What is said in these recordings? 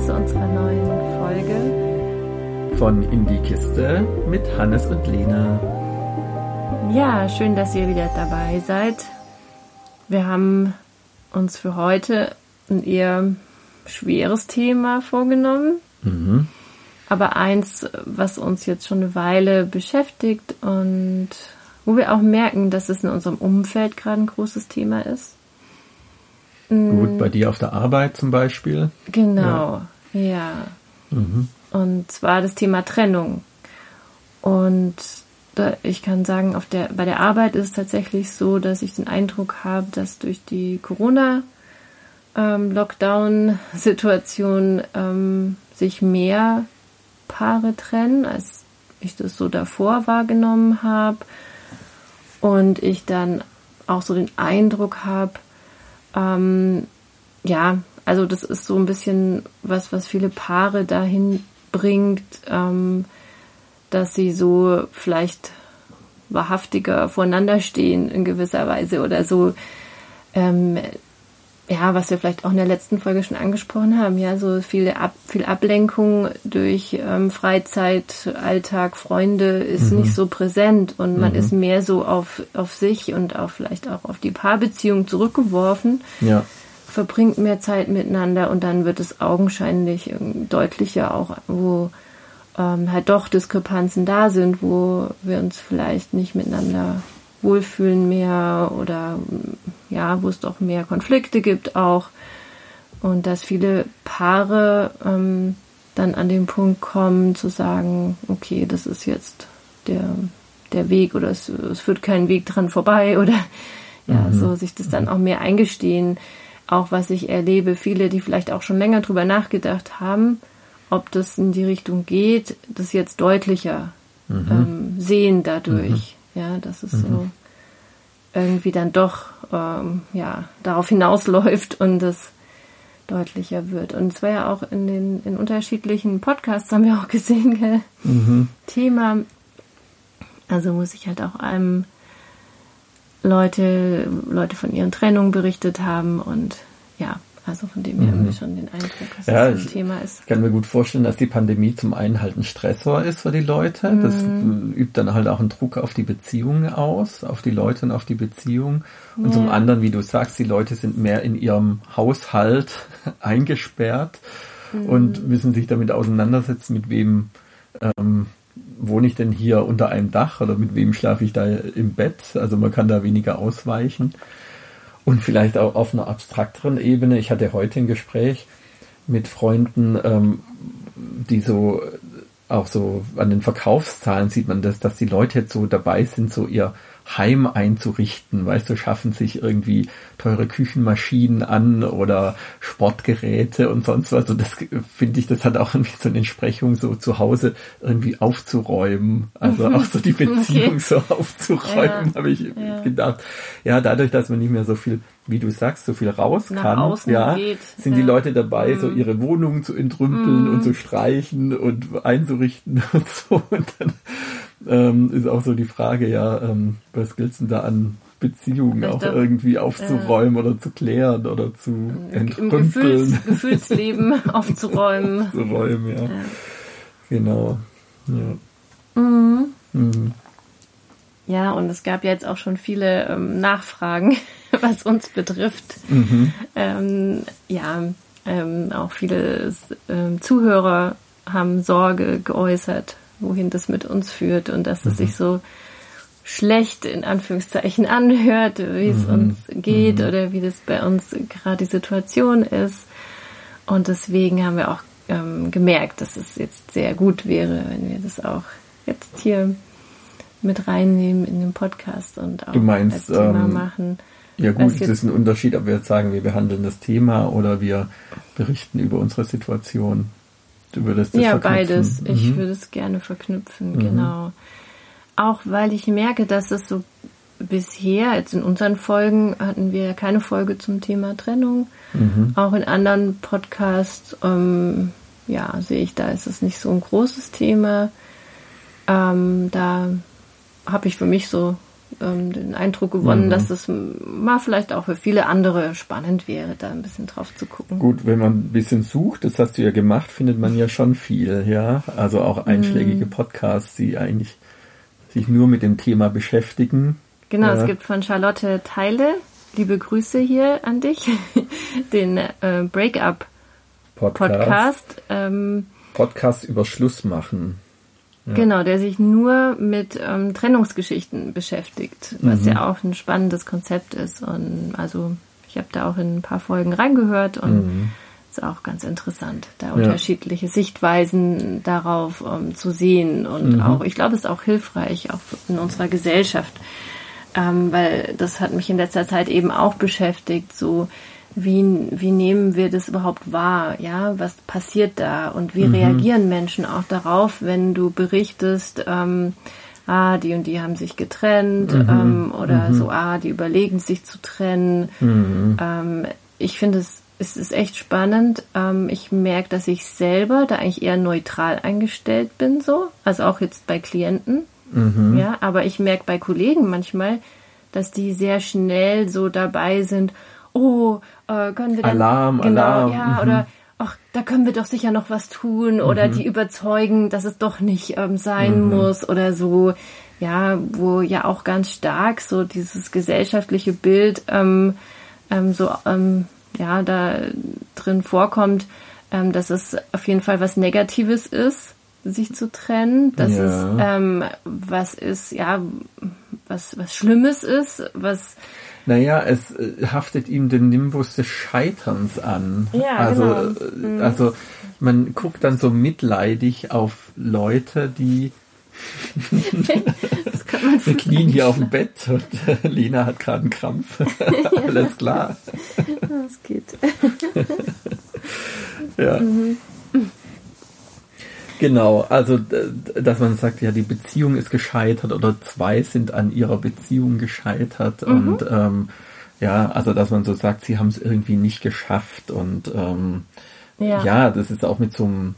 zu unserer neuen Folge von In die Kiste mit Hannes und Lena. Ja, schön, dass ihr wieder dabei seid. Wir haben uns für heute ein eher schweres Thema vorgenommen, aber eins, was uns jetzt schon eine Weile beschäftigt und wo wir auch merken, dass es in unserem Umfeld gerade ein großes Thema ist. Gut, bei dir auf der Arbeit zum Beispiel. Genau, ja. Und zwar das Thema Trennung. Und ich kann sagen, bei der Arbeit ist es tatsächlich so, dass ich den Eindruck habe, dass durch die Corona-Lockdown-Situation sich mehr Paare trennen, als ich das so davor wahrgenommen habe. Und ich dann auch so den Eindruck habe, also das ist so ein bisschen was viele Paare dahin bringt, dass sie so vielleicht wahrhaftiger voreinander stehen in gewisser Weise oder so, was wir vielleicht auch in der letzten Folge schon angesprochen haben, ja, so viel Ablenkung durch Freizeit, Alltag, Freunde ist nicht so präsent und man ist mehr so auf sich und auch vielleicht auch auf die Paarbeziehung zurückgeworfen, ja. Verbringt mehr Zeit miteinander und dann wird es augenscheinlich deutlicher auch, wo halt doch Diskrepanzen da sind, wo wir uns vielleicht nicht miteinander wohlfühlen mehr oder ja, wo es doch mehr Konflikte gibt auch und dass viele Paare dann an den Punkt kommen zu sagen, okay, das ist jetzt der Weg oder es führt keinen Weg dran vorbei oder so sich das dann auch mehr eingestehen, auch was ich erlebe, viele, die vielleicht auch schon länger drüber nachgedacht haben, ob das in die Richtung geht, das jetzt deutlicher sehen dadurch. Ja, dass es so irgendwie dann doch darauf hinausläuft und es deutlicher wird. Und es war ja auch in unterschiedlichen Podcasts, haben wir auch gesehen, gell? Thema. Also muss ich halt auch einem Leute von ihren Trennungen berichtet haben und ja, also von dem her haben wir schon den Eindruck, dass das ein Thema ist. Ich kann mir gut vorstellen, dass die Pandemie zum einen halt ein Stressor ist für die Leute. Das übt dann halt auch einen Druck auf die Beziehungen aus, auf die Leute und auf die Beziehung. Und zum anderen, wie du sagst, die Leute sind mehr in ihrem Haushalt eingesperrt und müssen sich damit auseinandersetzen, mit wem wohne ich denn hier unter einem Dach oder mit wem schlafe ich da im Bett. Also man kann da weniger ausweichen. Und vielleicht auch auf einer abstrakteren Ebene. Ich hatte heute ein Gespräch mit Freunden, die so, auch so an den Verkaufszahlen sieht man das, dass die Leute jetzt so dabei sind, so ihr Heim einzurichten. Weißt du, schaffen sich irgendwie teure Küchenmaschinen an oder Sportgeräte und sonst was. Und das finde ich, das hat auch irgendwie so eine Entsprechung, so zu Hause irgendwie aufzuräumen. Also auch so die Beziehung so aufzuräumen, habe ich gedacht. Ja, dadurch, dass man nicht mehr so viel, wie du sagst, so viel raus kann, ja, geht, sind die Leute dabei, so ihre Wohnungen zu entrümpeln und zu streichen und einzurichten und so. Und dann ist auch so die Frage, was gilt es denn da an Beziehungen vielleicht auch irgendwie aufzuräumen oder zu klären oder zu entrümpeln? Gefühlsleben aufzuräumen. Genau. Ja. Ja, und es gab ja jetzt auch schon viele Nachfragen, was uns betrifft. Auch viele Zuhörer haben Sorge geäußert, wohin das mit uns führt und dass es sich so schlecht in Anführungszeichen anhört, wie es uns geht oder wie das bei uns gerade die Situation ist. Und deswegen haben wir auch gemerkt, dass es jetzt sehr gut wäre, wenn wir das auch jetzt hier mit reinnehmen in den Podcast und auch als Thema machen. Ja gut, es ist ein Unterschied, ob wir jetzt sagen, wir behandeln das Thema oder wir berichten über unsere Situation. Du würdest das verknüpfen. Beides. Ich würde es gerne verknüpfen, genau. Auch weil ich merke, dass es so bisher, jetzt in unseren Folgen, hatten wir keine Folge zum Thema Trennung. Auch in anderen Podcasts, sehe ich, da ist es nicht so ein großes Thema. Da habe ich für mich so den Eindruck gewonnen, dass es mal vielleicht auch für viele andere spannend wäre, da ein bisschen drauf zu gucken. Gut, wenn man ein bisschen sucht, das hast du ja gemacht, findet man ja schon viel, ja. Also auch einschlägige Podcasts, die eigentlich sich nur mit dem Thema beschäftigen. Genau, ja. Es gibt von Charlotte Theile, liebe Grüße hier an dich, den Breakup Podcast. Podcast über Schluss machen. Ja. Genau, der sich nur mit Trennungsgeschichten beschäftigt, was ja auch ein spannendes Konzept ist. Und also ich habe da auch in ein paar Folgen reingehört und ist auch ganz interessant, da unterschiedliche Sichtweisen darauf zu sehen. Und auch, ich glaube, es ist auch hilfreich, auch in unserer Gesellschaft, weil das hat mich in letzter Zeit eben auch beschäftigt, so Wie nehmen wir das überhaupt wahr? Ja, was passiert da? Und wie reagieren Menschen auch darauf, wenn du berichtest, die und die haben sich getrennt, oder die überlegen sich zu trennen. Ich finde, es ist echt spannend. Ich merke, dass ich selber da eigentlich eher neutral eingestellt bin, so. Also auch jetzt bei Klienten. Ja, aber ich merke bei Kollegen manchmal, dass die sehr schnell so dabei sind, oh, können wir dann... Alarm. Ja, oder, ach, da können wir doch sicher noch was tun. Oder die überzeugen, dass es doch nicht sein muss oder so. Ja, wo ja auch ganz stark so dieses gesellschaftliche Bild da drin vorkommt, dass es auf jeden Fall was Negatives ist, sich zu trennen, dass es was ist, was Schlimmes ist, was... Naja, es haftet ihm den Nimbus des Scheiterns an. Ja, also, genau. Also man guckt dann so mitleidig auf Leute, die wir knien hier auf dem Bett und Lena hat gerade einen Krampf. Alles klar. Das geht. Ja. Genau, also dass man sagt, ja, die Beziehung ist gescheitert oder zwei sind an ihrer Beziehung gescheitert und also dass man so sagt, sie haben es irgendwie nicht geschafft und das ist auch mit so einem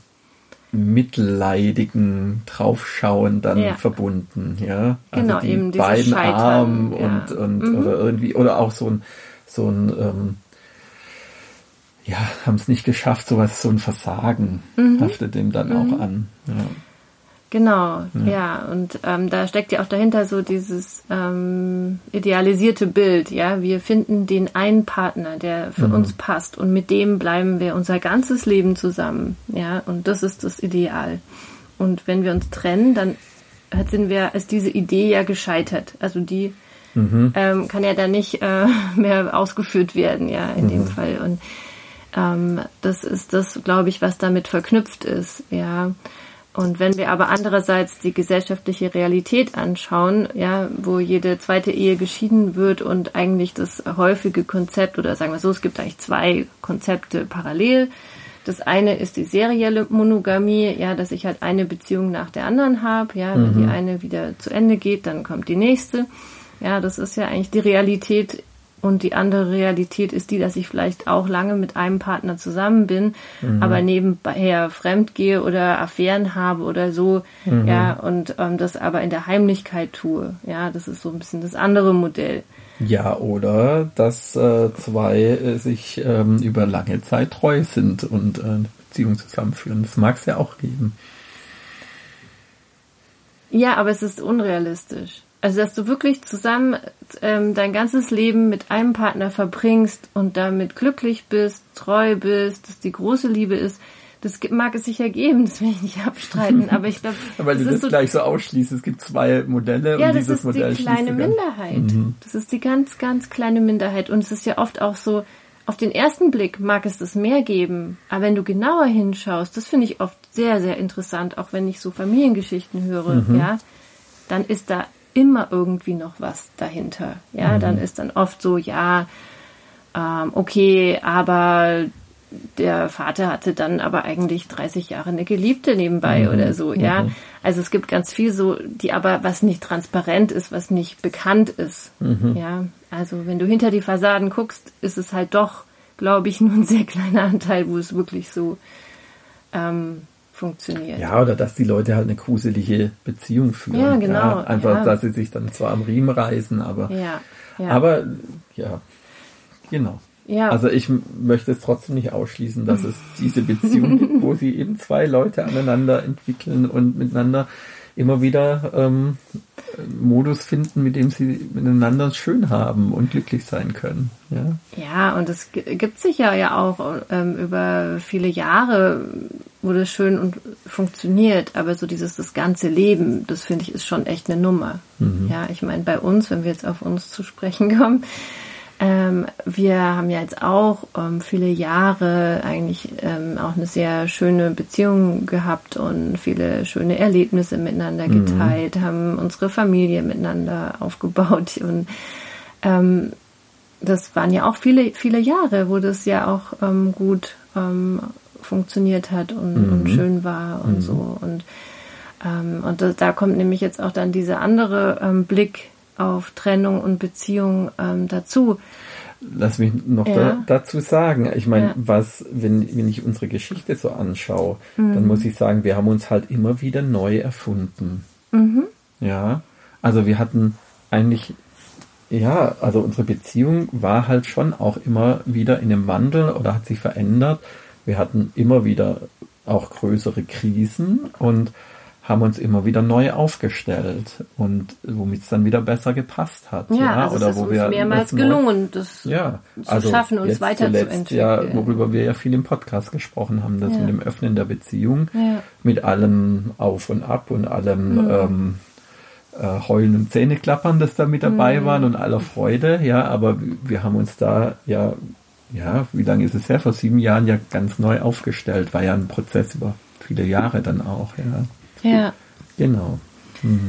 mitleidigen Draufschauen dann verbunden, ja. Also genau, die eben beiden Scheitern, Armen und oder irgendwie oder auch so ein haben es nicht geschafft, sowas, so ein Versagen haftet dem dann auch an. Ja. Genau, und da steckt ja auch dahinter so dieses idealisierte Bild, ja, wir finden den einen Partner, der für uns passt und mit dem bleiben wir unser ganzes Leben zusammen, ja, und das ist das Ideal. Und wenn wir uns trennen, dann ist diese Idee ja gescheitert, also die kann ja dann nicht mehr ausgeführt werden, ja, in dem Fall. Und das ist das, glaube ich, was damit verknüpft ist, ja. Und wenn wir aber andererseits die gesellschaftliche Realität anschauen, ja, wo jede zweite Ehe geschieden wird und eigentlich das häufige Konzept, oder sagen wir so, es gibt eigentlich zwei Konzepte parallel. Das eine ist die serielle Monogamie, ja, dass ich halt eine Beziehung nach der anderen habe, ja, wenn die eine wieder zu Ende geht, dann kommt die nächste. Ja, das ist ja eigentlich die Realität, und die andere Realität ist die, dass ich vielleicht auch lange mit einem Partner zusammen bin, aber nebenbei fremd gehe oder Affären habe oder so, ja, und das aber in der Heimlichkeit tue. Ja, das ist so ein bisschen das andere Modell. Ja, oder dass zwei sich über lange Zeit treu sind und eine Beziehung zusammenführen. Das mag es ja auch geben. Ja, aber es ist unrealistisch. Also, dass du wirklich zusammen dein ganzes Leben mit einem Partner verbringst und damit glücklich bist, treu bist, dass die große Liebe ist, das mag es sicher geben, das will ich nicht abstreiten, aber ich glaube... Weil du das so gleich so ausschließt, es gibt zwei Modelle und dieses Modell schließt du. Ja, das ist die kleine Minderheit. Das ist die ganz, ganz kleine Minderheit und es ist ja oft auch so, auf den ersten Blick mag es das mehr geben, aber wenn du genauer hinschaust, das finde ich oft sehr, sehr interessant, auch wenn ich so Familiengeschichten höre, ja, dann ist da immer irgendwie noch was dahinter. Ja, dann ist dann oft so, ja, okay, aber der Vater hatte dann aber eigentlich 30 Jahre eine Geliebte nebenbei oder so, ja. Also es gibt ganz viel so, die aber, was nicht transparent ist, was nicht bekannt ist, ja. Also wenn du hinter die Fassaden guckst, ist es halt doch, glaube ich, nur ein sehr kleiner Anteil, wo es wirklich so funktioniert. Ja, oder dass die Leute halt eine gruselige Beziehung führen. Ja, genau. Ja, einfach, dass sie sich dann zwar am Riemen reißen, aber... Ja, ja. Aber, ja, genau. Ja. Also ich möchte es trotzdem nicht ausschließen, dass es diese Beziehung gibt, wo sie eben zwei Leute aneinander entwickeln und miteinander immer wieder Modus finden, mit dem sie miteinander schön haben und glücklich sein können. Ja, ja, und es gibt sich ja auch über viele Jahre, wo das schön und funktioniert, aber so dieses das ganze Leben, das finde ich, ist schon echt eine Nummer. Mhm. Ja, ich meine, bei uns, wenn wir jetzt auf uns zu sprechen kommen, wir haben ja jetzt auch viele Jahre eigentlich auch eine sehr schöne Beziehung gehabt und viele schöne Erlebnisse miteinander geteilt, haben unsere Familie miteinander aufgebaut und das waren ja auch viele, viele Jahre, wo das ja auch gut funktioniert hat und, und schön war und so. Und da kommt nämlich jetzt auch dann dieser andere Blick auf Trennung und Beziehung dazu. Lass mich noch dazu sagen. Ich meine, wenn ich unsere Geschichte so anschaue, dann muss ich sagen, wir haben uns halt immer wieder neu erfunden. Mhm. Ja, also wir hatten eigentlich, also unsere Beziehung war halt schon auch immer wieder in einem Wandel oder hat sich verändert. Wir hatten immer wieder auch größere Krisen und haben uns immer wieder neu aufgestellt und womit es dann wieder besser gepasst hat. Ja, also oder es ist wo uns wir mehrmals gelungen, das zu schaffen, uns weiterzuentwickeln. Ja, worüber wir ja viel im Podcast gesprochen haben, das mit dem Öffnen der Beziehung, mit allem Auf und Ab und allem Heulen und Zähneklappern, das da mit dabei waren und aller Freude. Ja, aber wir haben uns da wie lange ist es her? Vor 7 Jahren ja ganz neu aufgestellt. War ja ein Prozess über viele Jahre dann auch, Ja. Genau. Mhm.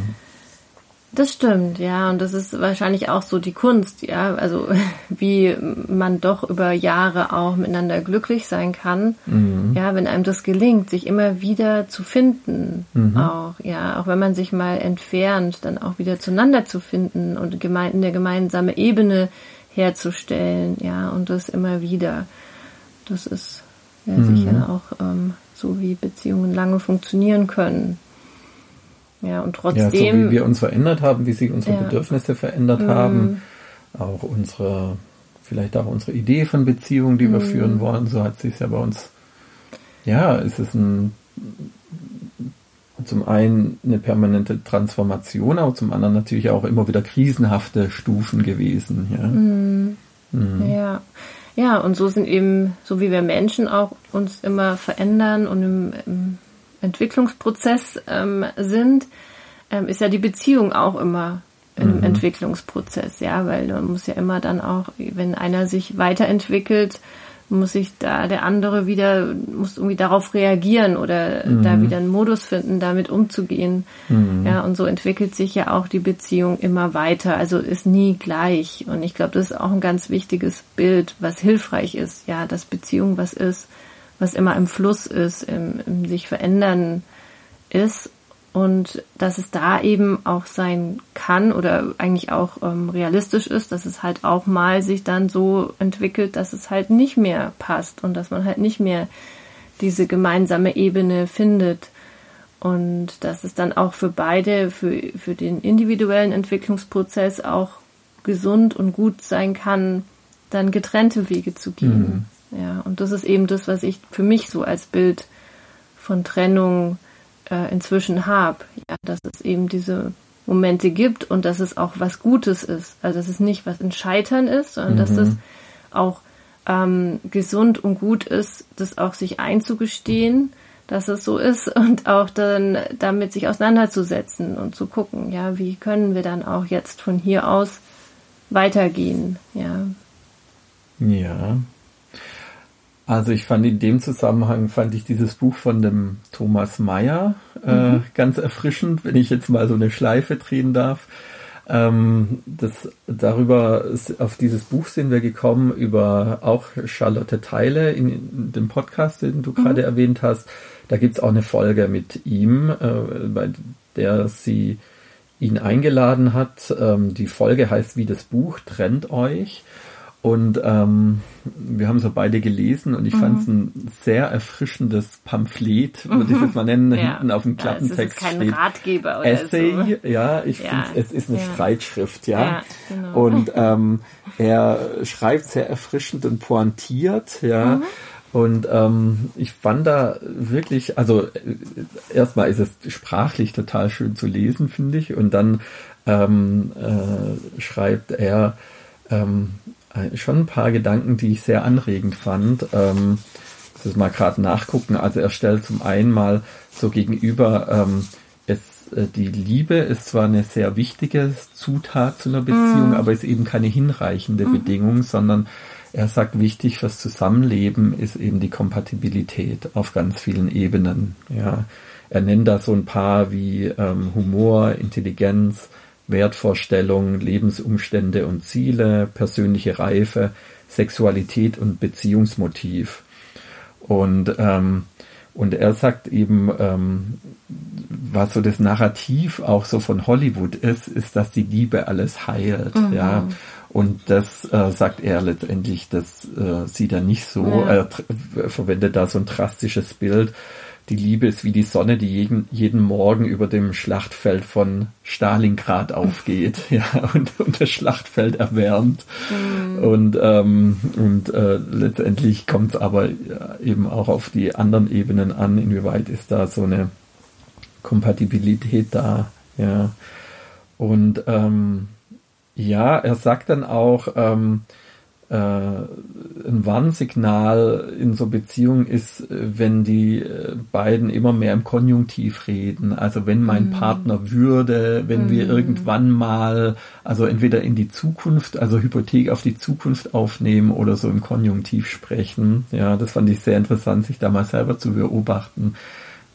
Das stimmt, ja. Und das ist wahrscheinlich auch so die Kunst, Also, wie man doch über Jahre auch miteinander glücklich sein kann. Mhm. Ja, wenn einem das gelingt, sich immer wieder zu finden. Mhm. Auch, Auch wenn man sich mal entfernt, dann auch wieder zueinander zu finden und eine gemeinsame Ebene herzustellen. Ja, und das immer wieder. Das ist ja sicher auch so, wie Beziehungen lange funktionieren können. Ja, und trotzdem... Ja, so wie wir uns verändert haben, wie sich unsere Bedürfnisse verändert haben, auch vielleicht auch unsere Idee von Beziehungen, die wir führen wollen, so hat sich ja bei uns... Ja, es ist zum einen eine permanente Transformation, aber zum anderen natürlich auch immer wieder krisenhafte Stufen gewesen. Ja, Ja, und so sind eben, so wie wir Menschen auch uns immer verändern und im Entwicklungsprozess sind, ist ja die Beziehung auch immer im Entwicklungsprozess, weil man muss ja immer dann auch, wenn einer sich weiterentwickelt, muss sich da der andere muss irgendwie darauf reagieren oder da wieder einen Modus finden, damit umzugehen. Mhm. Ja, und so entwickelt sich ja auch die Beziehung immer weiter, also ist nie gleich. Und ich glaube, das ist auch ein ganz wichtiges Bild, was hilfreich ist, dass Beziehung was ist, was immer im Fluss ist, im sich verändern ist und dass es da eben auch sein kann oder eigentlich auch realistisch ist, dass es halt auch mal sich dann so entwickelt, dass es halt nicht mehr passt und dass man halt nicht mehr diese gemeinsame Ebene findet und dass es dann auch für beide, für den individuellen Entwicklungsprozess auch gesund und gut sein kann, dann getrennte Wege zu gehen. Mhm. Ja, und das ist eben das, was ich für mich so als Bild von Trennung inzwischen habe. Ja, dass es eben diese Momente gibt und dass es auch was Gutes ist. Also dass es nicht was ein Scheitern ist, sondern dass es auch gesund und gut ist, das auch sich einzugestehen, dass es so ist und auch dann damit sich auseinanderzusetzen und zu gucken, wie können wir dann auch jetzt von hier aus weitergehen. Ja. Also ich fand in dem Zusammenhang, dieses Buch von dem Thomas Meyer ganz erfrischend, wenn ich jetzt mal so eine Schleife drehen darf. Auf dieses Buch sind wir gekommen, über auch Charlotte Theile in dem Podcast, den du gerade erwähnt hast. Da gibt's auch eine Folge mit ihm, bei der sie ihn eingeladen hat. Die Folge heißt Wie das Buch trennt euch. Und wir haben es ja beide gelesen und ich fand es ein sehr erfrischendes Pamphlet, würde ich es jetzt mal nennen, hinten auf dem Klappentext steht. Es ist kein steht Ratgeber oder Essay, so. Ja, ich finde, es ist eine Streitschrift, ja. Genau. Und er schreibt sehr erfrischend und pointiert, ja. Mhm. Und ich fand da wirklich, also erstmal ist es sprachlich total schön zu lesen, finde ich. Und dann schreibt er schon ein paar Gedanken, die ich sehr anregend fand. Das ist mal gerade nachgucken. Also er stellt zum einen mal so gegenüber, die Liebe ist zwar eine sehr wichtige Zutat zu einer Beziehung, aber ist eben keine hinreichende Bedingung, sondern er sagt, wichtig fürs Zusammenleben ist eben die Kompatibilität auf ganz vielen Ebenen. Ja. Er nennt da so ein paar wie Humor, Intelligenz, Wertvorstellungen, Lebensumstände und Ziele, persönliche Reife, Sexualität und Beziehungsmotiv. Und er sagt eben, was so das Narrativ auch so von Hollywood ist, dass die Liebe alles heilt. Mhm. Ja. Und das sagt er letztendlich, das sieht er nicht so. Ja. Er verwendet da so ein drastisches Bild. Die Liebe ist wie die Sonne, die jeden Morgen über dem Schlachtfeld von Stalingrad aufgeht, ja, und das Schlachtfeld erwärmt. Mhm. Und letztendlich kommt es aber eben auch auf die anderen Ebenen an, inwieweit ist da so eine Kompatibilität da, ja. Und er sagt dann auch, ein Warnsignal in so Beziehungen ist, wenn die beiden immer mehr im Konjunktiv reden. Also wenn mein Partner würde, wenn wir irgendwann mal, also entweder in die Zukunft, also Hypothek auf die Zukunft aufnehmen oder so im Konjunktiv sprechen. Ja, das fand ich sehr interessant, sich da mal selber zu beobachten.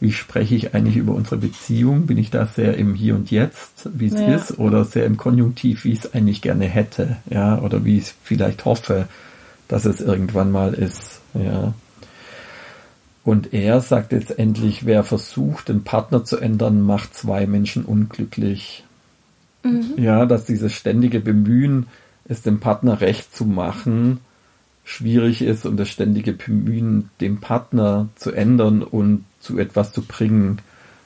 Wie spreche ich eigentlich über unsere Beziehung? Bin ich da sehr im Hier und Jetzt, wie es ist, oder sehr im Konjunktiv, wie ich es eigentlich gerne hätte, ja, oder wie ich es vielleicht hoffe, dass es irgendwann mal ist, ja. Und er sagt letztendlich, wer versucht, den Partner zu ändern, macht zwei Menschen unglücklich. Mhm. Ja, dass dieses ständige Bemühen, es dem Partner recht zu machen, schwierig ist und das ständige Bemühen, den Partner zu ändern und zu etwas zu bringen,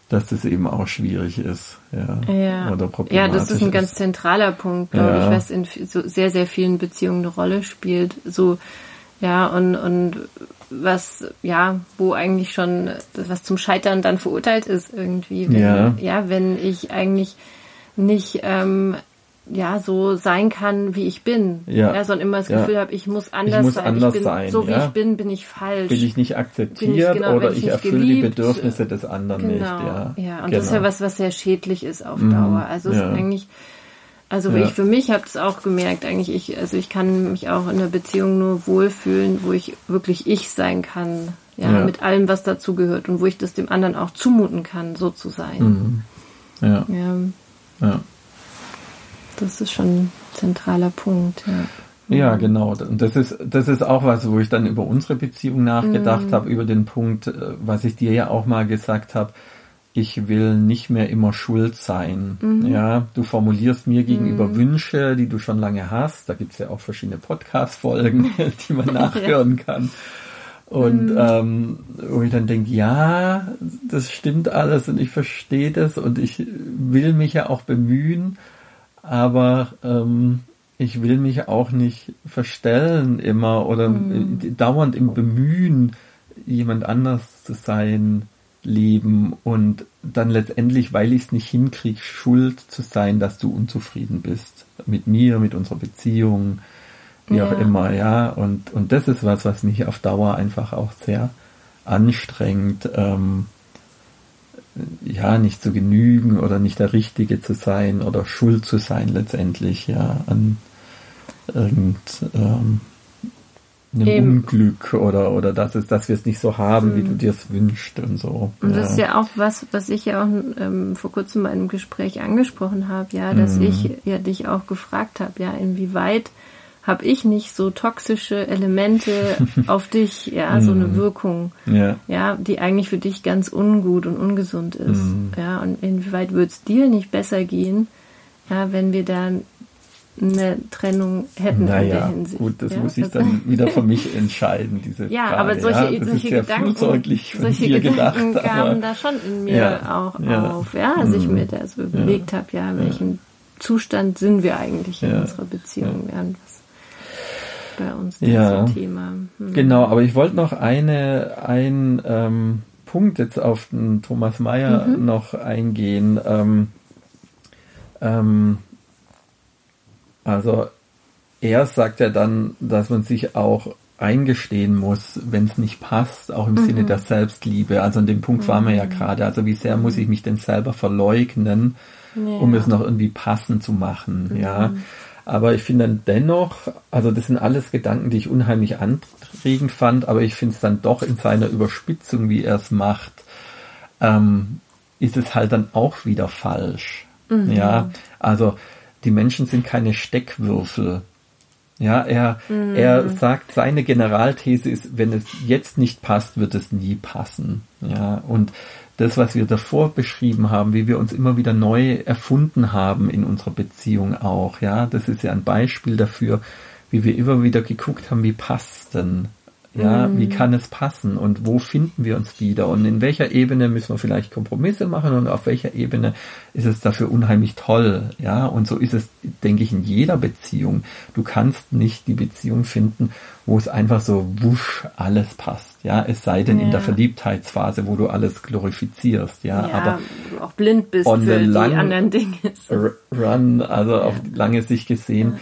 dass das eben auch schwierig ist. Ja, oder problematisch das ist ein ganz zentraler Punkt, glaube ich, was in so sehr, sehr vielen Beziehungen eine Rolle spielt. So, ja, und was, ja, wo eigentlich schon was zum Scheitern dann verurteilt ist irgendwie. Wenn, wenn ich eigentlich nicht so sein kann, wie ich bin. Ja, sondern immer das Gefühl habe, ich muss anders sein. So wie ich bin ich falsch. Bin ich nicht akzeptiert oder ich erfülle die Bedürfnisse des anderen nicht. Das ist ja was sehr schädlich ist auf Dauer. Also ist eigentlich, ich für mich habe es auch gemerkt, eigentlich ich kann mich auch in einer Beziehung nur wohlfühlen, wo ich wirklich ich sein kann. Ja, mit allem, was dazugehört und wo ich das dem anderen auch zumuten kann, so zu sein. Mhm. Ja. Das ist schon ein zentraler Punkt. Ja, genau. Und das ist auch was, wo ich dann über unsere Beziehung nachgedacht habe, über den Punkt, was ich dir ja auch mal gesagt habe, ich will nicht mehr immer schuld sein. Mhm. Ja, du formulierst mir gegenüber Wünsche, die du schon lange hast. Da gibt es ja auch verschiedene Podcast-Folgen, die man nachhören kann. Und wo ich dann denke, ja, das stimmt alles und ich verstehe das und ich will mich ja auch bemühen, aber ich will mich auch nicht verstellen immer oder dauernd im Bemühen, jemand anders zu sein, leben und dann letztendlich, weil ich es nicht hinkriege, schuld zu sein, dass du unzufrieden bist. Mit mir, mit unserer Beziehung, wie auch immer, ja. Und das ist was mich auf Dauer einfach auch sehr anstrengt, nicht zu genügen oder nicht der Richtige zu sein oder schuld zu sein letztendlich, an irgendeinem Unglück oder dass wir es nicht so haben, wie du dir es wünschst und so. Und das ist ja auch was ich ja auch vor kurzem in einem Gespräch angesprochen habe, dass ich ja dich auch gefragt habe, inwieweit habe ich nicht so toxische Elemente auf dich, so eine Wirkung, die eigentlich für dich ganz ungut und ungesund ist. Und inwieweit würde es dir nicht besser gehen, wenn wir da eine Trennung hätten in der Hinsicht. Gut, das muss ich dann wieder für mich entscheiden, diese Frage. Aber solche Gedanken kamen da schon in mir auf, als ich mir das überlegt habe, in welchem Zustand sind wir eigentlich in unserer Beziehung, während was bei uns dieses Thema. Genau, aber ich wollte noch einen Punkt jetzt auf den Thomas Meyer noch eingehen. Also er sagt ja dann, dass man sich auch eingestehen muss, wenn es nicht passt, auch im Sinne der Selbstliebe. Also an dem Punkt waren wir ja gerade. Also wie sehr muss ich mich denn selber verleugnen, um es noch irgendwie passend zu machen. Ja. Aber ich finde dann dennoch, also das sind alles Gedanken, die ich unheimlich anregend fand, aber ich finde es dann doch in seiner Überspitzung, wie er es macht, ist es halt dann auch wieder falsch. Ja, also die Menschen sind keine Steckwürfel. Ja, er sagt, seine Generalthese ist, wenn es jetzt nicht passt, wird es nie passen. Ja, und das, was wir davor beschrieben haben, wie wir uns immer wieder neu erfunden haben in unserer Beziehung auch, ja, das ist ja ein Beispiel dafür, wie wir immer wieder geguckt haben, wie passt's denn? Ja, wie kann es passen und wo finden wir uns wieder und in welcher Ebene müssen wir vielleicht Kompromisse machen und auf welcher Ebene ist es dafür unheimlich toll, ja, und so ist es, denke ich, in jeder Beziehung. Du kannst nicht die Beziehung finden, wo es einfach so wusch alles passt, ja, es sei denn in der Verliebtheitsphase, wo du alles glorifizierst, aber du auch blind bist für die anderen Dinge. Run, also auf lange Sicht gesehen,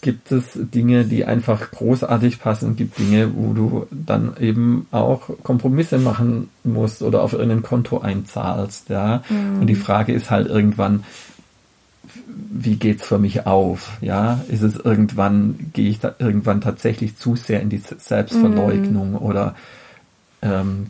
gibt es Dinge, die einfach großartig passen und gibt Dinge, wo du dann eben auch Kompromisse machen musst oder auf irgendein Konto einzahlst, ja. Und die Frage ist halt irgendwann, wie geht's für mich auf, ja? Ist es irgendwann, gehe ich da irgendwann tatsächlich zu sehr in die Selbstverleugnung oder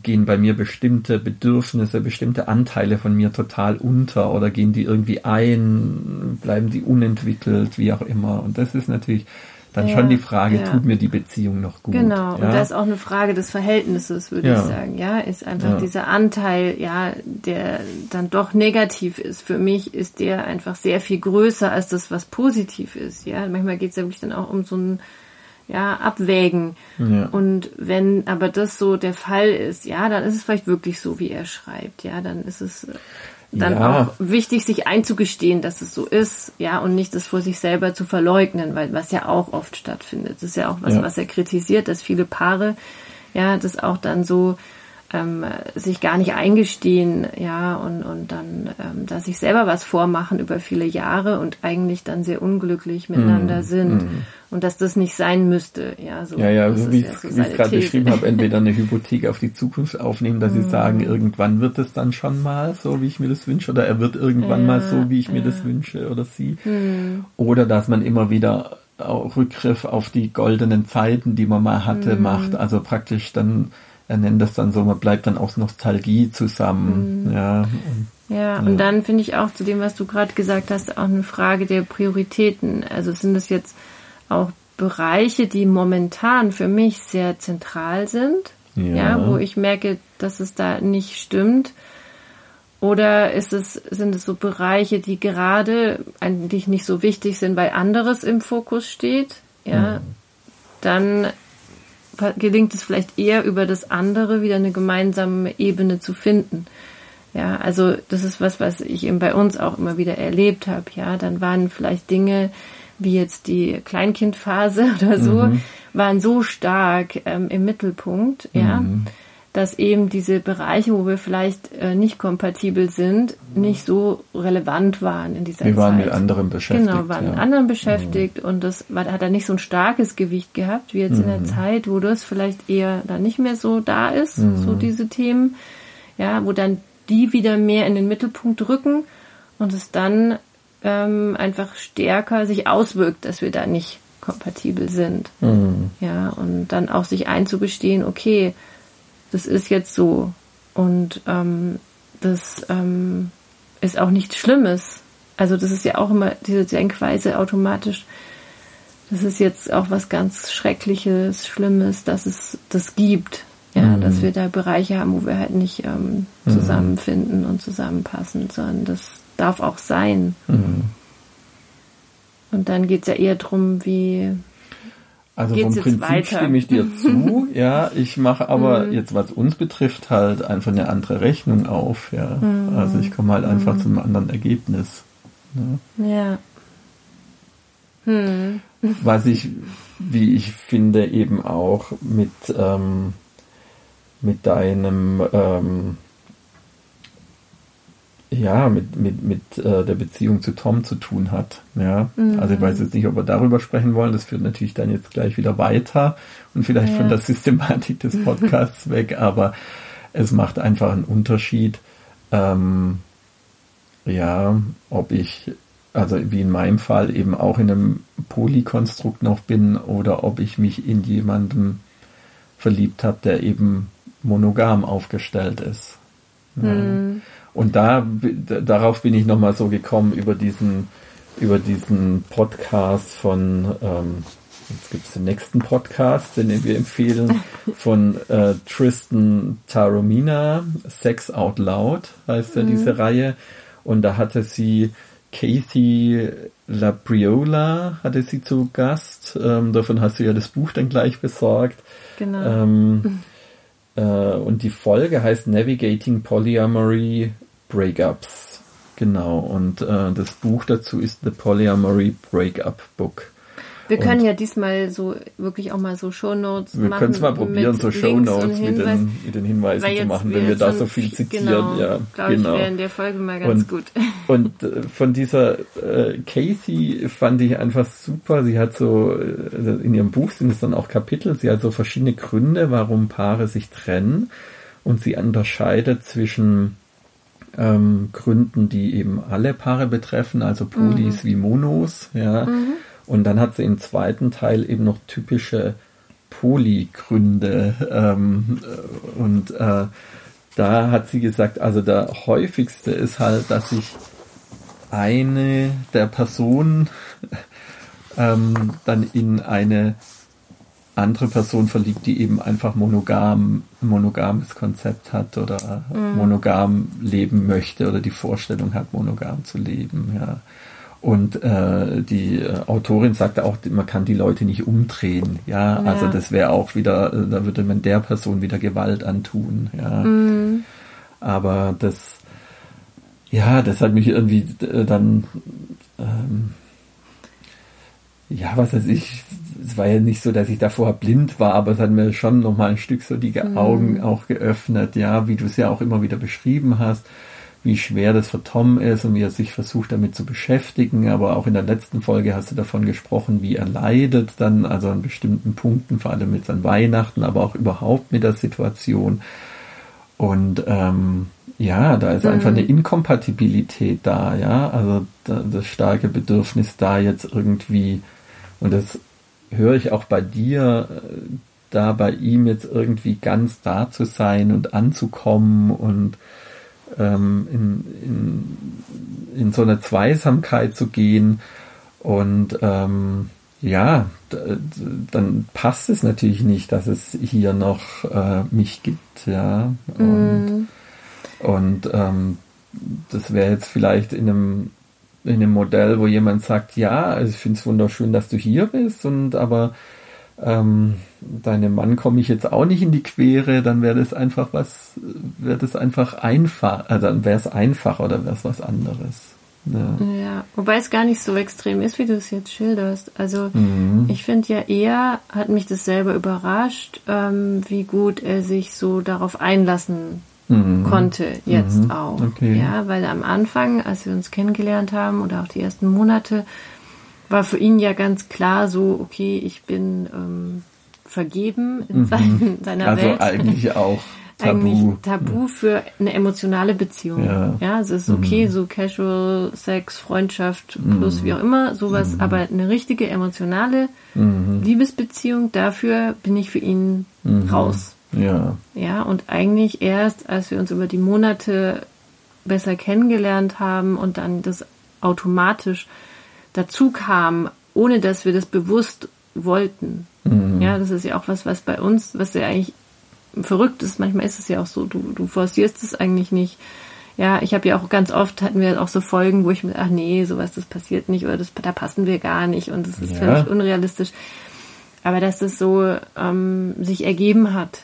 gehen bei mir bestimmte Bedürfnisse, bestimmte Anteile von mir total unter oder gehen die irgendwie ein, bleiben die unentwickelt, wie auch immer. Und das ist natürlich dann schon die Frage, tut mir die Beziehung noch gut? Genau, und da ist auch eine Frage des Verhältnisses, würde ich sagen. Ja, ist einfach dieser Anteil, der dann doch negativ ist. Für mich ist der einfach sehr viel größer als das, was positiv ist. Ja, manchmal geht es ja wirklich dann auch um so ein Abwägen. Ja. Und wenn aber das so der Fall ist, dann ist es vielleicht wirklich so, wie er schreibt. Ja, dann ist es dann auch wichtig, sich einzugestehen, dass es so ist, und nicht das vor sich selber zu verleugnen, weil was ja auch oft stattfindet. Das ist ja auch was, was er kritisiert, dass viele Paare, das auch dann so sich gar nicht eingestehen, und dann da sich selber was vormachen über viele Jahre und eigentlich dann sehr unglücklich miteinander sind und dass das nicht sein müsste. So wie ich es gerade beschrieben habe, entweder eine Hypothek auf die Zukunft aufnehmen, dass sie sagen, irgendwann wird es dann schon mal so, wie ich mir das wünsche, oder er wird irgendwann mal so, wie ich mir das wünsche, oder sie. Oder dass man immer wieder auch Rückgriff auf die goldenen Zeiten, die man mal hatte, macht. Also praktisch dann, er nennt das dann so, man bleibt dann aus Nostalgie zusammen. Und dann finde ich auch zu dem, was du gerade gesagt hast, auch eine Frage der Prioritäten. Also sind das jetzt auch Bereiche, die momentan für mich sehr zentral sind, wo ich merke, dass es da nicht stimmt? Oder sind es so Bereiche, die gerade eigentlich nicht so wichtig sind, weil anderes im Fokus steht? Dann gelingt es vielleicht eher, über das andere wieder eine gemeinsame Ebene zu finden. Ja, also das ist was ich eben bei uns auch immer wieder erlebt habe. Ja, dann waren vielleicht Dinge wie jetzt die Kleinkindphase oder so, waren so stark im Mittelpunkt, dass eben diese Bereiche, wo wir vielleicht nicht kompatibel sind, nicht so relevant waren in dieser Zeit. Wir waren mit anderen beschäftigt. Genau, waren mit anderen beschäftigt und das hat dann nicht so ein starkes Gewicht gehabt, wie jetzt in der Zeit, wo das vielleicht eher dann nicht mehr so da ist, so diese Themen, wo dann die wieder mehr in den Mittelpunkt rücken und es dann einfach stärker sich auswirkt, dass wir da nicht kompatibel sind. Ja, und dann auch sich einzugestehen, okay, das ist jetzt so und das ist auch nichts Schlimmes. Also das ist ja auch immer diese Denkweise automatisch, das ist jetzt auch was ganz Schreckliches, Schlimmes, dass es das gibt. Ja, dass wir da Bereiche haben, wo wir halt nicht zusammenfinden und zusammenpassen, sondern das darf auch sein. Und dann geht es ja eher darum, wie also geht's vom Prinzip weiter? Stimme ich dir zu, ja. Ich mache aber jetzt, was uns betrifft, halt einfach eine andere Rechnung auf, ja. Also ich komme halt einfach zu einem anderen Ergebnis. Ne? Ja. Was ich, wie ich finde, eben auch mit der Beziehung zu Tom zu tun hat. Ja? Also ich weiß jetzt nicht, ob wir darüber sprechen wollen. Das führt natürlich dann jetzt gleich wieder weiter und vielleicht von der Systematik des Podcasts weg, aber es macht einfach einen Unterschied, ob ich, also wie in meinem Fall, eben auch in einem Polykonstrukt noch bin oder ob ich mich in jemanden verliebt habe, der eben monogam aufgestellt ist. Ja. Und darauf bin ich nochmal so gekommen über diesen Podcast von, jetzt gibt es den nächsten Podcast, den wir empfehlen, von Tristan Taromina, Sex Out Loud heißt ja diese Reihe. Und da hatte sie Kathy Labriola zu Gast. Davon hast du ja das Buch dann gleich besorgt. Genau. Und die Folge heißt Navigating Polyamory Breakups. Genau. Und das Buch dazu ist The Polyamory Breakup Book. Wir können ja diesmal so wirklich auch mal so Shownotes machen. Wir können es mal probieren, so Shownotes mit den Hinweisen zu machen, wenn wir da so viel zitieren. Genau, ja, glaube ich, wäre in der Folge mal ganz gut. Und von dieser Kathy fand ich einfach super. Sie hat so, in ihrem Buch sind es dann auch Kapitel, sie hat so verschiedene Gründe, warum Paare sich trennen. Und sie unterscheidet zwischen Gründen, die eben alle Paare betreffen, also Polys wie Monos, ja. Und dann hat sie im zweiten Teil eben noch typische Polygründe. Da hat sie gesagt, also der häufigste ist halt, dass sich eine der Personen dann in eine andere Person verliebt, die eben einfach monogames Konzept hat oder monogam leben möchte oder die Vorstellung hat, monogam zu leben, ja. Und die Autorin sagte auch, man kann die Leute nicht umdrehen. Ja, ja. Also das wäre auch wieder, da würde man der Person wieder Gewalt antun. Ja, aber das, ja, das hat mich irgendwie dann, was weiß ich, es war ja nicht so, dass ich davor blind war, aber es hat mir schon nochmal ein Stück so die Augen auch geöffnet. Ja, wie du es ja auch immer wieder beschrieben hast, wie schwer das für Tom ist und wie er sich versucht, damit zu beschäftigen. Aber auch in der letzten Folge hast du davon gesprochen, wie er leidet dann, also an bestimmten Punkten, vor allem jetzt an Weihnachten, aber auch überhaupt mit der Situation. Und da ist einfach eine Inkompatibilität da, ja. Also das starke Bedürfnis da jetzt irgendwie, und das höre ich auch bei dir, da bei ihm jetzt irgendwie ganz da zu sein und anzukommen und in so eine Zweisamkeit zu gehen und dann passt es natürlich nicht, dass es hier noch mich gibt, ja, und das wäre jetzt vielleicht in einem Modell, wo jemand sagt, ja, also ich finde es wunderschön, dass du hier bist, und aber deinem Mann komme ich jetzt auch nicht in die Quere, dann wäre es einfach oder wäre es was anderes. Ja. Ja, wobei es gar nicht so extrem ist, wie du es jetzt schilderst. Also ich finde ja eher, hat mich das selber überrascht, wie gut er sich so darauf einlassen konnte jetzt auch. Okay. Ja, weil am Anfang, als wir uns kennengelernt haben oder auch die ersten Monate, war für ihn ja ganz klar so, okay, ich bin vergeben in seiner Welt. Also eigentlich auch Tabu. Eigentlich Tabu für eine emotionale Beziehung. Ja es ist okay, so Casual, Sex, Freundschaft, plus wie auch immer, sowas. Aber eine richtige emotionale Liebesbeziehung, dafür bin ich für ihn raus. Ja, und eigentlich erst, als wir uns über die Monate besser kennengelernt haben und dann das automatisch dazu kam, ohne dass wir das bewusst wollten. Ja, das ist ja auch was bei uns, was ja eigentlich verrückt ist. Manchmal ist es ja auch so, du forcierst es eigentlich nicht. Ja, ich habe ja auch ganz oft, hatten wir auch so Folgen, wo ich mir, ach nee, sowas, das passiert nicht oder das, da passen wir gar nicht und das ist völlig unrealistisch. Aber dass das so sich ergeben hat,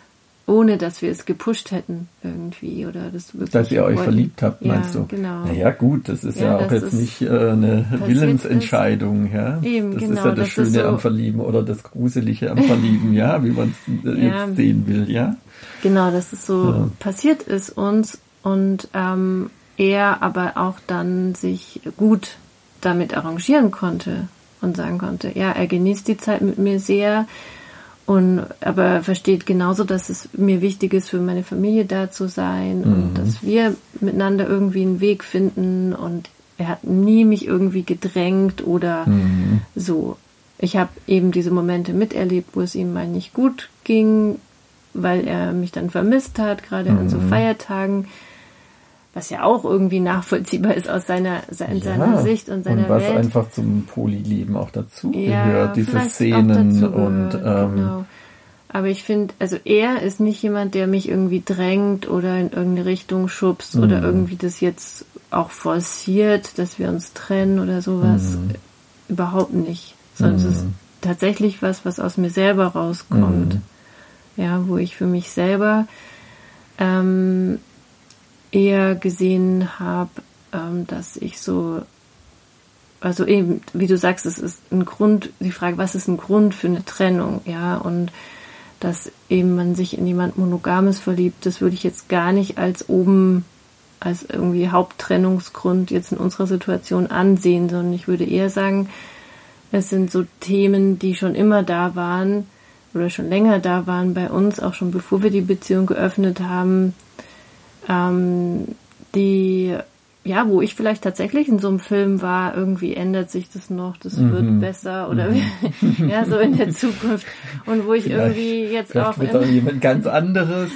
ohne dass wir es gepusht hätten irgendwie oder das wirklich. Dass ihr euch verliebt habt, meinst du? Genau. Naja, gut, das ist ja auch jetzt nicht eine Willensentscheidung, ja. Eben, das ist ja das Schöne so am Verlieben oder das Gruselige am Verlieben, ja, wie man es jetzt sehen will, ja. Genau, dass es so passiert ist uns und er aber auch dann sich gut damit arrangieren konnte und sagen konnte, ja, er genießt die Zeit mit mir sehr. Und aber versteht genauso, dass es mir wichtig ist, für meine Familie da zu sein und dass wir miteinander irgendwie einen Weg finden und er hat nie mich irgendwie gedrängt oder so. Ich habe eben diese Momente miterlebt, wo es ihm mal nicht gut ging, weil er mich dann vermisst hat, gerade an so Feiertagen, was ja auch irgendwie nachvollziehbar ist aus seiner Sicht und seiner Welt. Und was Welt einfach zum Polyleben auch dazu gehört, diese Szenen gehört, und genau. Aber ich finde, also er ist nicht jemand, der mich irgendwie drängt oder in irgendeine Richtung schubst oder irgendwie das jetzt auch forciert, dass wir uns trennen oder sowas. Überhaupt nicht. Sondern es ist tatsächlich was aus mir selber rauskommt. Ja, wo ich für mich selber eher gesehen habe, dass ich so, also eben, wie du sagst, es ist ein Grund, die Frage, was ist ein Grund für eine Trennung, ja, und dass eben man sich in jemand Monogames verliebt, das würde ich jetzt gar nicht als irgendwie Haupttrennungsgrund jetzt in unserer Situation ansehen, sondern ich würde eher sagen, es sind so Themen, die schon immer da waren oder schon länger da waren bei uns, auch schon bevor wir die Beziehung geöffnet haben, die, ja, wo ich vielleicht tatsächlich in so einem Film war, irgendwie ändert sich das noch, das wird besser oder ja, so in der Zukunft. Und wo ich vielleicht, irgendwie jetzt auch wird auch jemand ganz anderes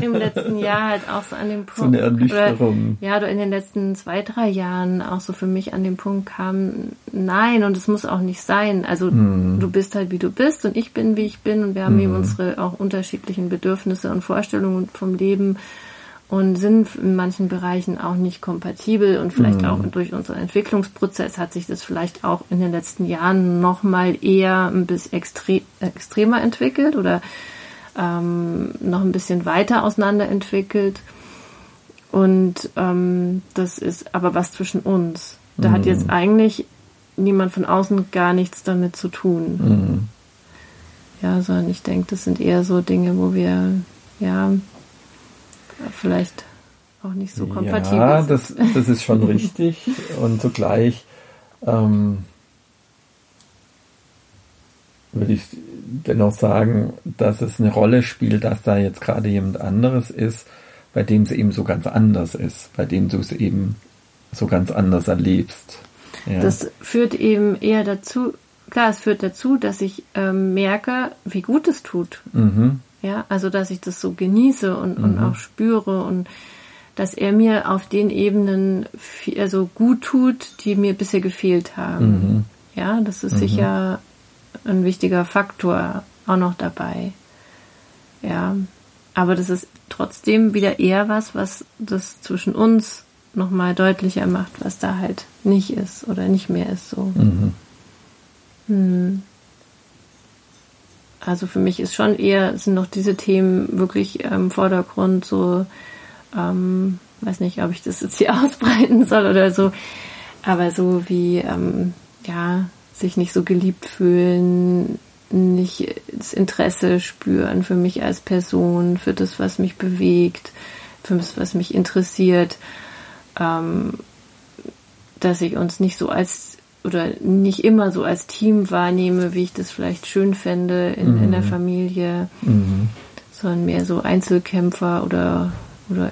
im letzten Jahr halt auch so an dem Punkt, so eine Ernüchterung. Oder, ja, in den letzten 2-3 Jahren auch so für mich an den Punkt kam, nein, und es muss auch nicht sein. Also du bist halt wie du bist und ich bin wie ich bin und wir haben eben unsere auch unterschiedlichen Bedürfnisse und Vorstellungen vom Leben und sind in manchen Bereichen auch nicht kompatibel und vielleicht auch durch unseren Entwicklungsprozess hat sich das vielleicht auch in den letzten Jahren nochmal eher ein bisschen extremer entwickelt oder noch ein bisschen weiter auseinander entwickelt und das ist aber was zwischen uns. Da hat jetzt eigentlich niemand von außen gar nichts damit zu tun. Ja, sondern ich denke, das sind eher so Dinge, wo wir vielleicht auch nicht so kompatibel. Ja, das ist schon richtig. Und zugleich würde ich dennoch sagen, dass es eine Rolle spielt, dass da jetzt gerade jemand anderes ist, bei dem es eben so ganz anders ist, bei dem du es eben so ganz anders erlebst. Ja. Das führt eben eher dazu, klar, es führt dazu, dass ich merke, wie gut es tut. Ja, also dass ich das so genieße und auch spüre und dass er mir auf den Ebenen viel, also gut tut, die mir bisher gefehlt haben. Ja, das ist sicher ein wichtiger Faktor auch noch dabei. Ja, aber das ist trotzdem wieder eher was das zwischen uns nochmal deutlicher macht, was da halt nicht ist oder nicht mehr ist so. Also für mich ist schon eher, sind noch diese Themen wirklich im Vordergrund, so, weiß nicht, ob ich das jetzt hier ausbreiten soll oder so, aber so wie, sich nicht so geliebt fühlen, nicht das Interesse spüren für mich als Person, für das, was mich bewegt, für das, was mich interessiert, dass ich uns nicht so als oder nicht immer so als Team wahrnehme, wie ich das vielleicht schön fände in der Familie, sondern mehr so Einzelkämpfer oder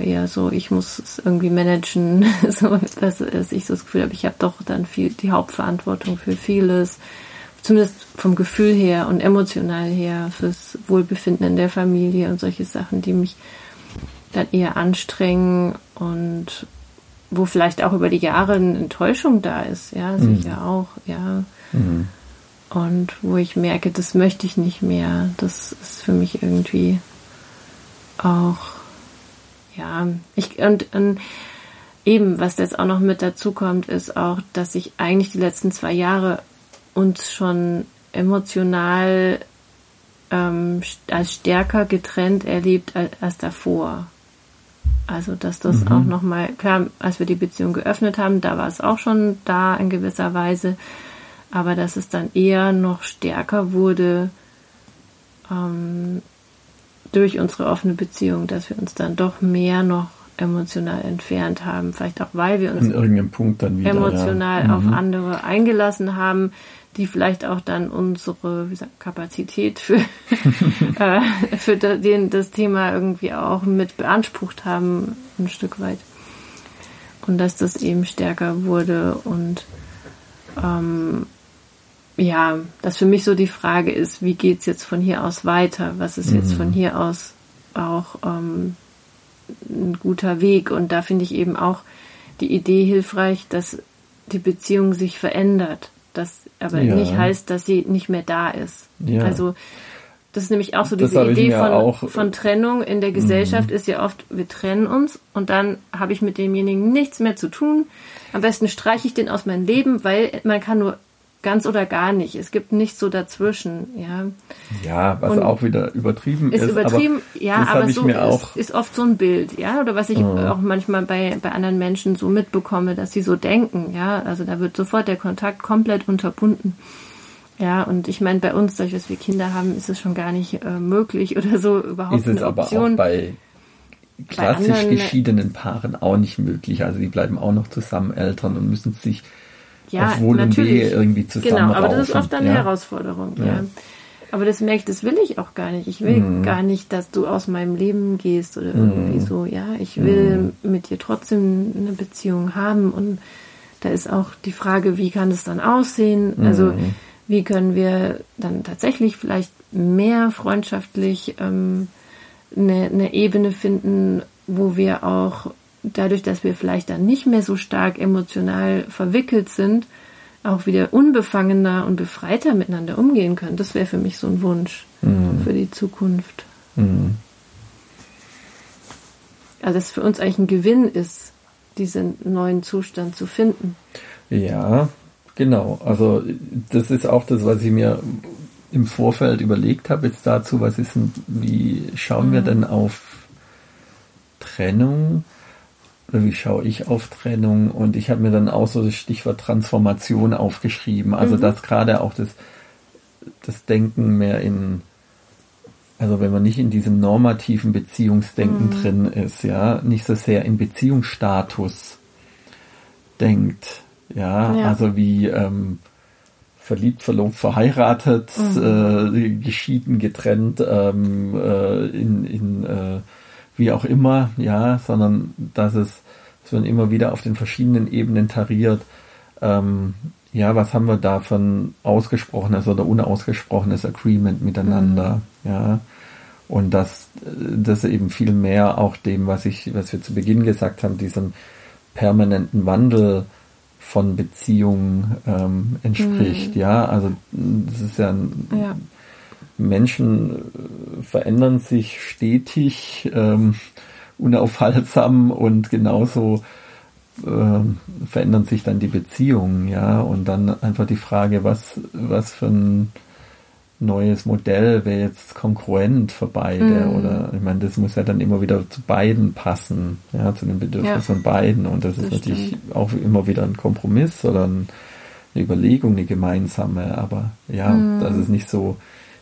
eher so, ich muss es irgendwie managen, so, dass ich so das Gefühl habe, ich habe doch dann viel die Hauptverantwortung für vieles, zumindest vom Gefühl her und emotional her, fürs Wohlbefinden in der Familie und solche Sachen, die mich dann eher anstrengen und wo vielleicht auch über die Jahre eine Enttäuschung da ist, ja, sicher auch, ja. Und wo ich merke, das möchte ich nicht mehr. Das ist für mich irgendwie auch, ja. Ich, und eben, was jetzt auch noch mit dazu kommt, ist auch, dass ich eigentlich die letzten 2 Jahre uns schon emotional als stärker getrennt erlebt als davor. Also, dass das auch nochmal, klar, als wir die Beziehung geöffnet haben, da war es auch schon da in gewisser Weise, aber dass es dann eher noch stärker wurde durch unsere offene Beziehung, dass wir uns dann doch mehr noch emotional entfernt haben. Vielleicht auch, weil wir uns an irgendeinem Punkt dann wieder emotional auf andere eingelassen haben, die vielleicht auch dann unsere Kapazität für das Thema irgendwie auch mit beansprucht haben, ein Stück weit. Und dass das eben stärker wurde und ja, dass für mich so die Frage ist, wie geht's jetzt von hier aus weiter? Was ist jetzt von hier aus auch ein guter Weg? Und da finde ich eben auch die Idee hilfreich, dass die Beziehung sich verändert. Das aber nicht heißt, dass sie nicht mehr da ist. Ja. Also das ist nämlich auch so diese Idee von Trennung in der Gesellschaft ist ja oft, wir trennen uns und dann habe ich mit demjenigen nichts mehr zu tun. Am besten streiche ich den aus meinem Leben, weil man kann nur ganz oder gar nicht. Es gibt nichts so dazwischen. Ja, was und auch wieder übertrieben ist. Ist übertrieben, aber ja, aber so ist oft so ein Bild, ja, oder was ich auch manchmal bei anderen Menschen so mitbekomme, dass sie so denken, ja, also da wird sofort der Kontakt komplett unterbunden. Ja, und ich meine, bei uns, dadurch, dass wir Kinder haben, ist es schon gar nicht möglich oder so überhaupt ist eine es aber Option. Auch bei klassisch bei anderen, geschiedenen Paaren auch nicht möglich. Also die bleiben auch noch zusammen Eltern und müssen sich auf Wohl und Wehe irgendwie zusammenraufen. Genau, aber das ist oft dann eine Herausforderung. Ja. Aber das merke ich, das will ich auch gar nicht. Ich will gar nicht, dass du aus meinem Leben gehst oder irgendwie so. Ja, ich will mit dir trotzdem eine Beziehung haben. Und da ist auch die Frage, wie kann es dann aussehen? Also wie können wir dann tatsächlich vielleicht mehr freundschaftlich eine Ebene finden, wo wir auch dadurch, dass wir vielleicht dann nicht mehr so stark emotional verwickelt sind, auch wieder unbefangener und befreiter miteinander umgehen können. Das wäre für mich so ein Wunsch für die Zukunft. Also dass es für uns eigentlich ein Gewinn ist, diesen neuen Zustand zu finden. Ja, genau. Also das ist auch das, was ich mir im Vorfeld überlegt habe jetzt dazu, wie schauen wir denn auf Trennung? Wie schaue ich auf Trennung? Und ich habe mir dann auch so das Stichwort Transformation aufgeschrieben. Also dass gerade auch das Denken mehr also wenn man nicht in diesem normativen Beziehungsdenken drin ist, ja, nicht so sehr in Beziehungsstatus denkt, ja. Also wie verliebt, verlobt, verheiratet, geschieden, getrennt, wie auch immer, ja, sondern dass man immer wieder auf den verschiedenen Ebenen tariert, was haben wir da für ein ausgesprochenes oder unausgesprochenes Agreement miteinander, ja, und dass das eben viel mehr auch dem, was wir zu Beginn gesagt haben, diesem permanenten Wandel von Beziehungen entspricht, ja, also das ist ja Menschen verändern sich stetig, unaufhaltsam und genauso verändern sich dann die Beziehungen, ja, und dann einfach die Frage, was für ein neues Modell wäre jetzt konkurrent für beide, oder, ich meine, das muss ja dann immer wieder zu beiden passen, ja, zu den Bedürfnissen von beiden, und das ist natürlich auch immer wieder ein Kompromiss oder eine Überlegung, eine gemeinsame, aber das ist nicht so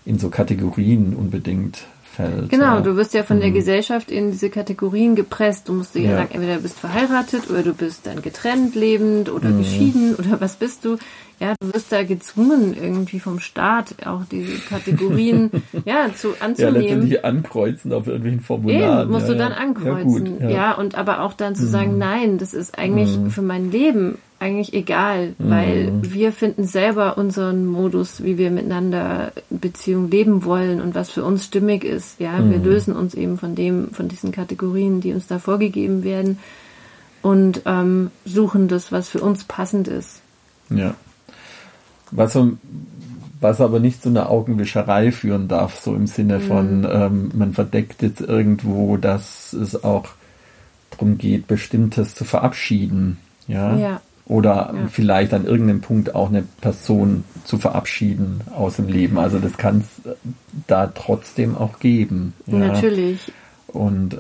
in so Kategorien unbedingt fällt. Genau, ja. Du wirst ja von der Gesellschaft in diese Kategorien gepresst. Du musst dir sagen, entweder du bist verheiratet oder du bist dann getrennt lebend oder geschieden oder was bist du? Ja, du wirst da gezwungen irgendwie vom Staat auch diese Kategorien anzunehmen. Ja, letztendlich ankreuzen auf irgendwelchen Formularen. Eben, musst du dann ankreuzen. Ja, gut, und aber auch dann zu sagen, nein, das ist eigentlich für mein Leben eigentlich egal, weil wir finden selber unseren Modus, wie wir miteinander Beziehung leben wollen und was für uns stimmig ist. Ja, wir lösen uns eben von diesen Kategorien, die uns da vorgegeben werden und suchen das, was für uns passend ist. Ja. Was aber nicht zu einer Augenwischerei führen darf, so im Sinne von man verdeckt jetzt irgendwo, dass es auch darum geht, Bestimmtes zu verabschieden. Ja. Ja. Oder ja. Vielleicht an irgendeinem Punkt auch eine Person zu verabschieden aus dem Leben. Also das kann es da trotzdem auch geben. Ja. Natürlich. Und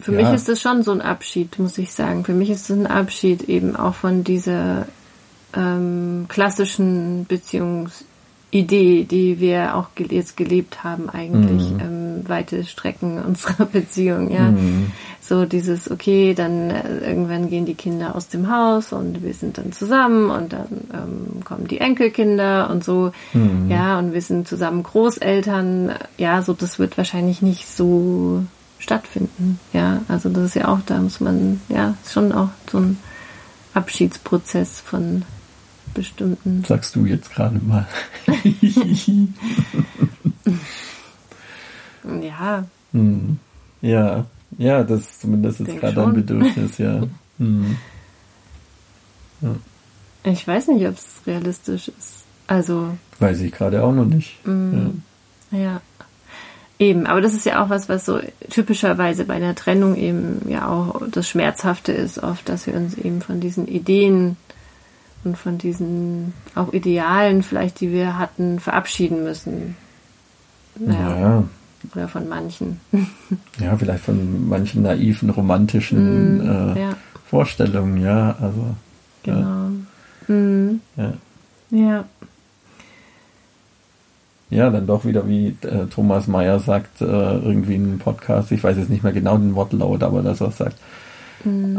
für mich ist das schon so ein Abschied, muss ich sagen. Für mich ist es ein Abschied eben auch von dieser klassischen Beziehungsidee, die wir auch jetzt gelebt haben eigentlich, weite Strecken unserer Beziehung. Ja, so dieses, okay, dann irgendwann gehen die Kinder aus dem Haus und wir sind dann zusammen und dann kommen die Enkelkinder und so. Ja, und wir sind zusammen Großeltern. Ja, so das wird wahrscheinlich nicht so stattfinden. Ja, also das ist ja auch, da muss man, ja, ist schon auch so ein Abschiedsprozess von bestimmten... Sagst du jetzt gerade mal. Ja. Ja. Ja, das ist zumindest jetzt gerade ein Bedürfnis, ja. Ja. Ich weiß nicht, ob es realistisch ist. Also... Weiß ich gerade auch noch nicht. Ja. Eben, aber das ist ja auch was so typischerweise bei einer Trennung eben ja auch das Schmerzhafte ist, oft, dass wir uns eben von diesen Ideen und von diesen auch Idealen vielleicht, die wir hatten, verabschieden müssen. Naja. Ja. Oder von manchen. Ja, vielleicht von manchen naiven, romantischen Vorstellungen, ja. Also, genau. Ja. Ja. Ja, dann doch wieder, wie Thomas Meyer sagt, irgendwie in einem Podcast, ich weiß jetzt nicht mehr genau den Wortlaut, aber das, was er sagt,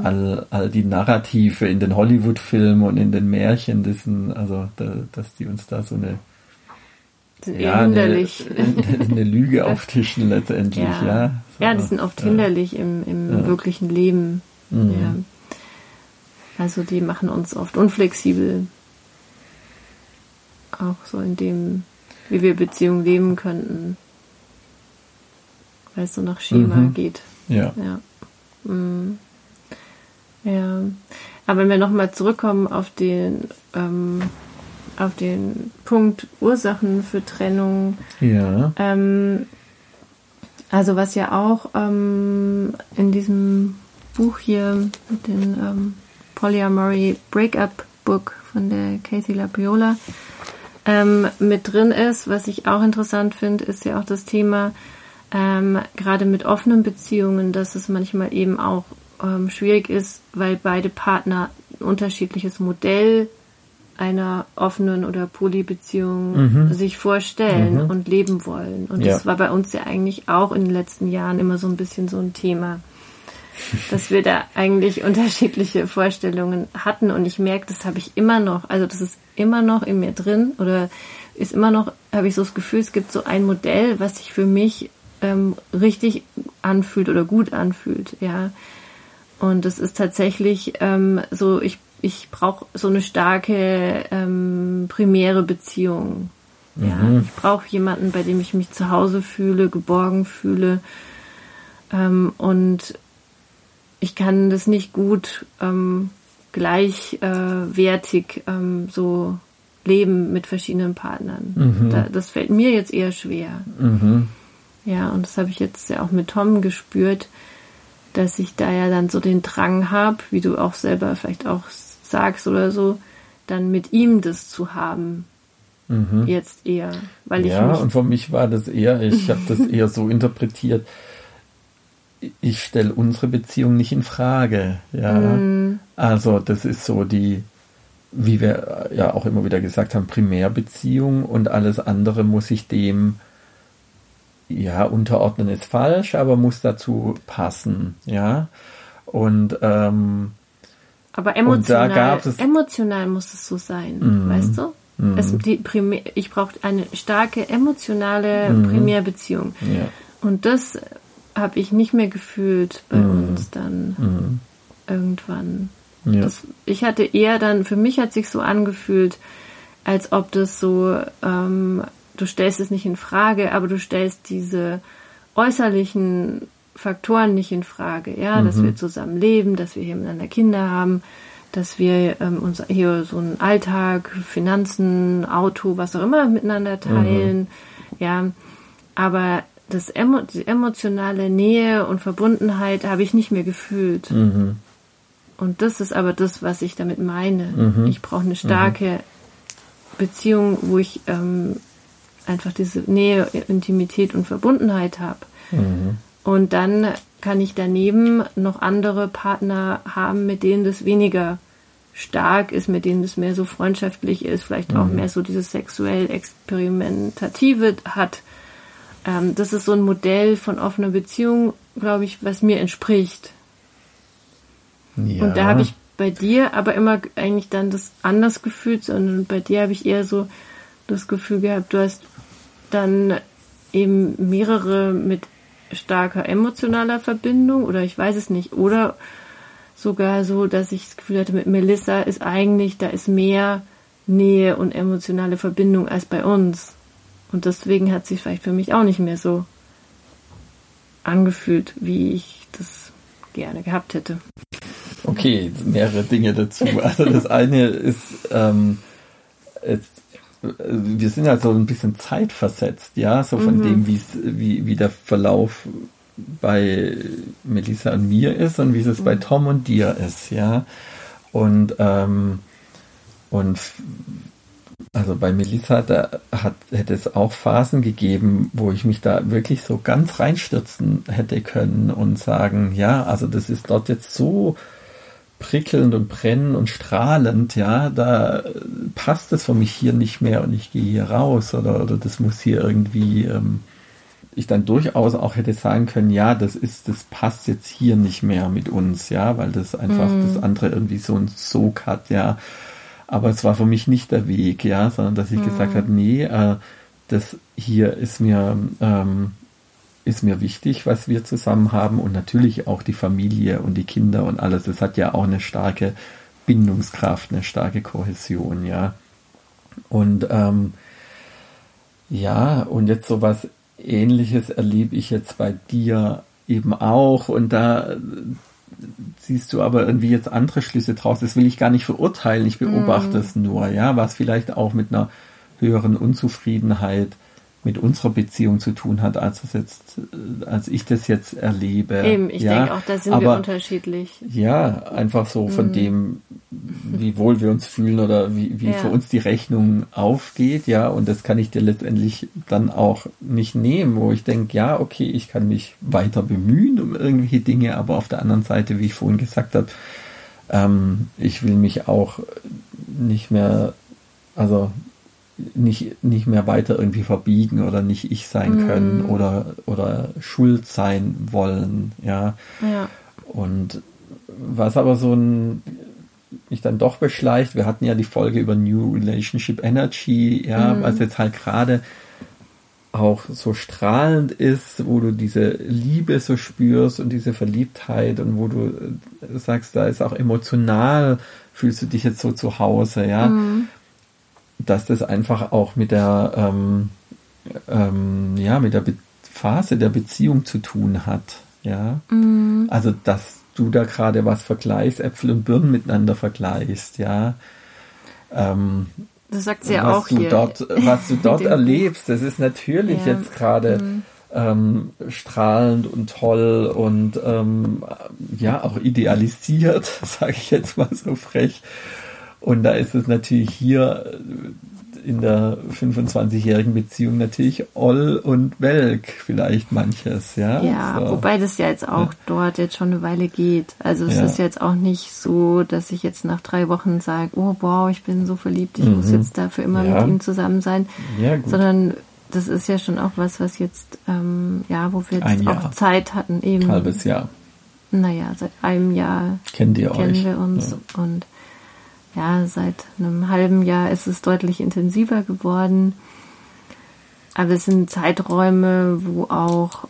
all die Narrative in den Hollywood-Filmen und in den Märchen, dass die uns da so eine Lüge auftischeln letztendlich. Ja, ja. So, ja, die sind oft hinderlich im wirklichen Leben. Ja. Also die machen uns oft unflexibel. Auch so in dem... wie wir Beziehungen leben könnten, weil es so nach Schema geht. Ja. Ja. Ja. Aber wenn wir nochmal zurückkommen auf den Punkt Ursachen für Trennung, ja. Also was ja auch in diesem Buch hier, mit dem Polyamory Breakup Book von der Kathy Labriola, mit drin ist, was ich auch interessant finde, ist ja auch das Thema, gerade mit offenen Beziehungen, dass es manchmal eben auch schwierig ist, weil beide Partner ein unterschiedliches Modell einer offenen oder Polybeziehung sich vorstellen und leben wollen. Und das war bei uns ja eigentlich auch in den letzten Jahren immer so ein bisschen so ein Thema, dass wir da eigentlich unterschiedliche Vorstellungen hatten. Und ich merke, das habe ich immer noch, also das ist immer noch in mir drin oder ist immer noch, habe ich so das Gefühl, es gibt so ein Modell, was sich für mich richtig anfühlt oder gut anfühlt, ja. Und das ist tatsächlich so, ich brauche so eine starke primäre Beziehung. Mhm. Ja. Ich brauche jemanden, bei dem ich mich zu Hause fühle, geborgen fühle, und ich kann das nicht gut gleichwertig so leben mit verschiedenen Partnern. Das fällt mir jetzt eher schwer. Ja, und das habe ich jetzt ja auch mit Tom gespürt, dass ich da ja dann so den Drang habe, wie du auch selber vielleicht auch sagst oder so, dann mit ihm das zu haben. Jetzt eher. Weil ja, und für mich war das eher, ich habe das eher so interpretiert, ich stelle unsere Beziehung nicht in Frage. Ja. Also das ist so die, wie wir ja auch immer wieder gesagt haben, Primärbeziehung, und alles andere muss sich dem, ja, unterordnen ist falsch, aber muss dazu passen. Ja. Und aber emotional, und da gab es, emotional muss es so sein, weißt du? Ich brauche eine starke emotionale Primärbeziehung. Ja. Und das habe ich nicht mehr gefühlt bei uns dann irgendwann. Ja. Ich hatte eher dann, für mich hat sich so angefühlt, als ob das so, du stellst es nicht in Frage, aber du stellst diese äußerlichen Faktoren nicht in Frage, ja, dass wir zusammen leben, dass wir hier miteinander Kinder haben, dass wir uns hier so einen Alltag, Finanzen, Auto, was auch immer miteinander teilen, ja, aber die emotionale Nähe und Verbundenheit habe ich nicht mehr gefühlt. Mhm. Und das ist aber das, was ich damit meine. Mhm. Ich brauche eine starke Beziehung, wo ich einfach diese Nähe, Intimität und Verbundenheit habe. Mhm. Und dann kann ich daneben noch andere Partner haben, mit denen das weniger stark ist, mit denen das mehr so freundschaftlich ist, vielleicht auch mehr so dieses sexuell Experimentative hat. Das ist so ein Modell von offener Beziehung, glaube ich, was mir entspricht. Ja. Und da habe ich bei dir aber immer eigentlich dann das anders gefühlt, sondern bei dir habe ich eher so das Gefühl gehabt, du hast dann eben mehrere mit starker emotionaler Verbindung oder ich weiß es nicht. Oder sogar so, dass ich das Gefühl hatte, mit Melissa ist eigentlich, da ist mehr Nähe und emotionale Verbindung als bei uns. Und deswegen hat sich vielleicht für mich auch nicht mehr so angefühlt, wie ich das gerne gehabt hätte. Okay, mehrere Dinge dazu. Also das eine ist, wir sind ja so ein bisschen zeitversetzt, ja, so von dem, wie der Verlauf bei Melissa und mir ist und wie es bei Tom und dir ist, ja. Und also bei Melissa, da hätte es auch Phasen gegeben, wo ich mich da wirklich so ganz reinstürzen hätte können und sagen, ja, also das ist dort jetzt so prickelnd und brennend und strahlend, ja, da passt es für mich hier nicht mehr und ich gehe hier raus oder das muss hier irgendwie, ich dann durchaus auch hätte sagen können, ja, das passt jetzt hier nicht mehr mit uns, ja, weil das einfach das andere irgendwie so einen Sog hat, ja, aber es war für mich nicht der Weg, ja, sondern dass ich gesagt habe, nee, das hier ist mir wichtig, was wir zusammen haben und natürlich auch die Familie und die Kinder und alles. Das hat ja auch eine starke Bindungskraft, eine starke Kohäsion, ja. Und ja, und jetzt sowas Ähnliches erlebe ich jetzt bei dir eben auch und da siehst du aber irgendwie jetzt andere Schlüsse draus. Das will ich gar nicht verurteilen, ich beobachte es nur, ja, was vielleicht auch mit einer höheren Unzufriedenheit mit unserer Beziehung zu tun hat, als ich das jetzt erlebe. Eben, ich denke auch, da sind wir unterschiedlich. Ja, einfach so von dem, wie wohl wir uns fühlen oder wie für uns die Rechnung aufgeht, ja, und das kann ich dir letztendlich dann auch nicht nehmen, wo ich denke, ja, okay, ich kann mich weiter bemühen um irgendwelche Dinge, aber auf der anderen Seite, wie ich vorhin gesagt habe, ich will mich auch nicht mehr, also nicht mehr weiter irgendwie verbiegen oder nicht ich sein können oder schuld sein wollen, ja. Und was aber mich dann doch beschleicht, wir hatten ja die Folge über New Relationship Energy, ja, was jetzt halt gerade auch so strahlend ist, wo du diese Liebe so spürst und diese Verliebtheit und wo du sagst, da ist auch emotional, fühlst du dich jetzt so zu Hause, ja. Dass das einfach auch mit der mit der Phase der Beziehung zu tun hat, ja. Also dass du da gerade was vergleichst, Äpfel und Birnen miteinander vergleichst, ja. Das sagt sie ja auch hier. Was du dort erlebst, das ist natürlich jetzt gerade strahlend und toll und auch idealisiert, sage ich jetzt mal so frech. Und da ist es natürlich hier in der 25-jährigen Beziehung natürlich Oll und Welk vielleicht manches, ja. Ja, so. Wobei das ja jetzt auch dort jetzt schon eine Weile geht. Also es ist jetzt auch nicht so, dass ich jetzt nach 3 Wochen sage, oh wow, ich bin so verliebt, ich muss jetzt dafür immer mit ihm zusammen sein. Ja, gut. Sondern das ist ja schon auch was jetzt, wo wir jetzt auch Zeit hatten. Eben. Halbes Jahr. Naja, seit einem Jahr kennen wir uns und ja, seit einem halben Jahr ist es deutlich intensiver geworden. Aber es sind Zeiträume, wo auch,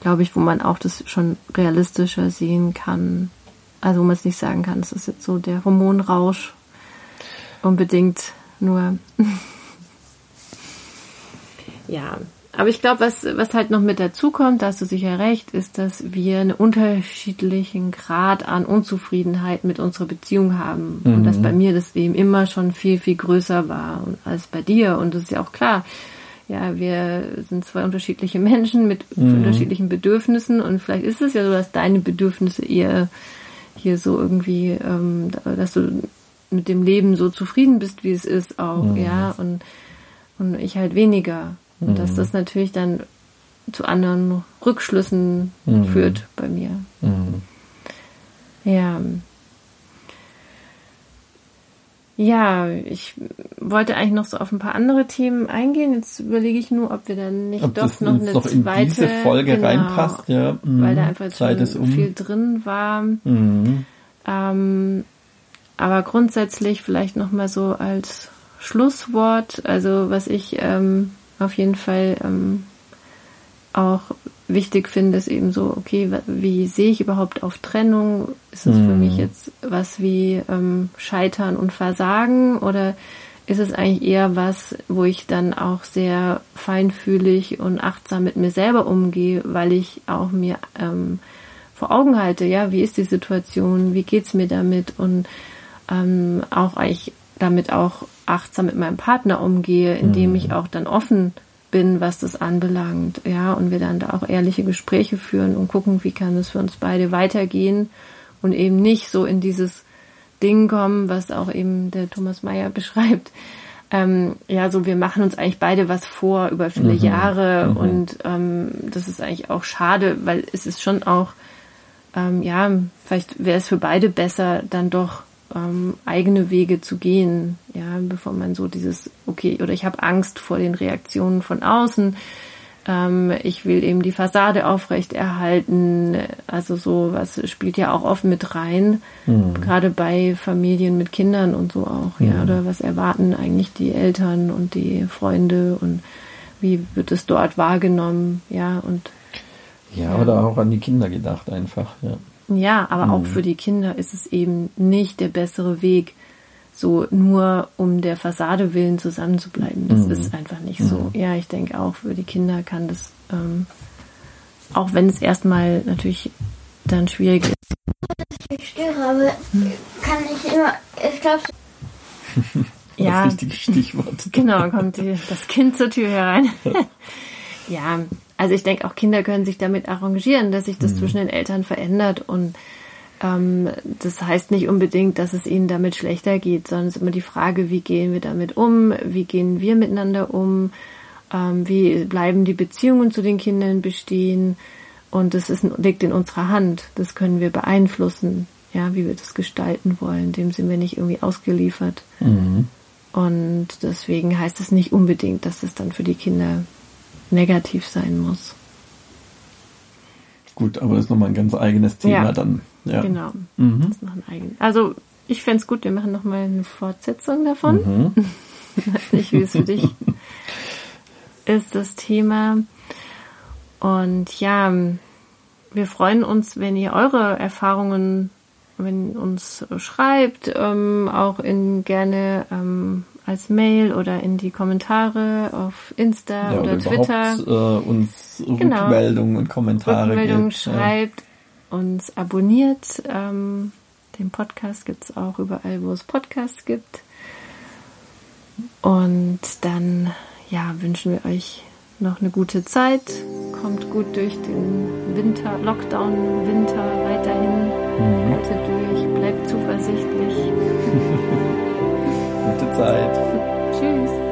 glaube ich, wo man auch das schon realistischer sehen kann. Also wo man es nicht sagen kann, es ist jetzt so der Hormonrausch unbedingt nur. Ja, aber ich glaube, was halt noch mit dazu kommt, da hast du sicher recht, ist, dass wir einen unterschiedlichen Grad an Unzufriedenheit mit unserer Beziehung haben. Und dass bei mir das eben immer schon viel, viel größer war als bei dir. Und das ist ja auch klar. ja, wir sind zwei unterschiedliche Menschen mit unterschiedlichen Bedürfnissen und vielleicht ist es ja so, dass deine Bedürfnisse eher hier so irgendwie, dass du mit dem Leben so zufrieden bist, wie es ist auch, ja, und ich halt weniger. Und dass das natürlich dann zu anderen Rückschlüssen führt bei mir. Ja. Ja, ich wollte eigentlich noch so auf ein paar andere Themen eingehen. Jetzt überlege ich nur, ob wir dann nicht ob doch noch eine noch zweite in diese Folge reinpasst, ja. Weil da einfach jetzt schon viel drin war. Aber grundsätzlich vielleicht nochmal so als Schlusswort, also was ich auf jeden Fall auch wichtig finde, ist eben so, okay, wie sehe ich überhaupt auf Trennung? Ist es für mich jetzt was wie Scheitern und Versagen oder ist es eigentlich eher was, wo ich dann auch sehr feinfühlig und achtsam mit mir selber umgehe, weil ich auch mir vor Augen halte, ja, wie ist die Situation, wie geht's mir damit und auch eigentlich damit auch achtsam mit meinem Partner umgehe, indem ich auch dann offen bin, was das anbelangt, ja, und wir dann da auch ehrliche Gespräche führen und gucken, wie kann es für uns beide weitergehen und eben nicht so in dieses Ding kommen, was auch eben der Thomas Meyer beschreibt, ja, so wir machen uns eigentlich beide was vor über viele Jahre und das ist eigentlich auch schade, weil es ist schon auch, ja, vielleicht wäre es für beide besser, dann doch eigene Wege zu gehen, ja, bevor man so dieses, okay, oder ich habe Angst vor den Reaktionen von außen, ich will eben die Fassade aufrechterhalten, also sowas spielt ja auch oft mit rein, gerade bei Familien mit Kindern und so auch, ja, oder was erwarten eigentlich die Eltern und die Freunde und wie wird es dort wahrgenommen, ja, und ja, oder auch an die Kinder gedacht einfach, ja. Ja, aber auch für die Kinder ist es eben nicht der bessere Weg, so nur um der Fassade willen zusammenzubleiben. Das ist einfach nicht so. Ja, ich denke auch, für die Kinder kann das, auch wenn es erstmal natürlich dann schwierig ist. Ich störe, aber kann ich immer, ich glaube... ja, das richtige Stichwort. Genau, kommt das Kind zur Tür herein. Ja, also ich denke, auch Kinder können sich damit arrangieren, dass sich das zwischen den Eltern verändert und das heißt nicht unbedingt, dass es ihnen damit schlechter geht, sondern es ist immer die Frage, wie gehen wir damit um, wie gehen wir miteinander um, wie bleiben die Beziehungen zu den Kindern bestehen und das ist, liegt in unserer Hand, das können wir beeinflussen, ja, wie wir das gestalten wollen, dem sind wir nicht irgendwie ausgeliefert und deswegen heißt es nicht unbedingt, dass es dann für die Kinder negativ sein muss. Gut, aber das ist nochmal ein ganz eigenes Thema dann. Ja. Genau. Das ist noch ein eigenes. Also ich fände es gut, wir machen nochmal eine Fortsetzung davon. Ich weiß nicht, wie es für dich ist, das Thema. Und ja, wir freuen uns, wenn ihr eure Erfahrungen, wenn ihr uns schreibt, auch in gerne als Mail oder in die Kommentare auf Insta oder Twitter. Uns Rückmeldungen und Kommentare Rückmeldungen gibt, schreibt, uns abonniert. Den Podcast gibt es auch überall, wo es Podcasts gibt. Und dann ja, wünschen wir euch noch eine gute Zeit. Kommt gut durch den Winter, Lockdown-Winter weiterhin. Bleibt durch, bleibt zuversichtlich. Gute Zeit. Tschüss.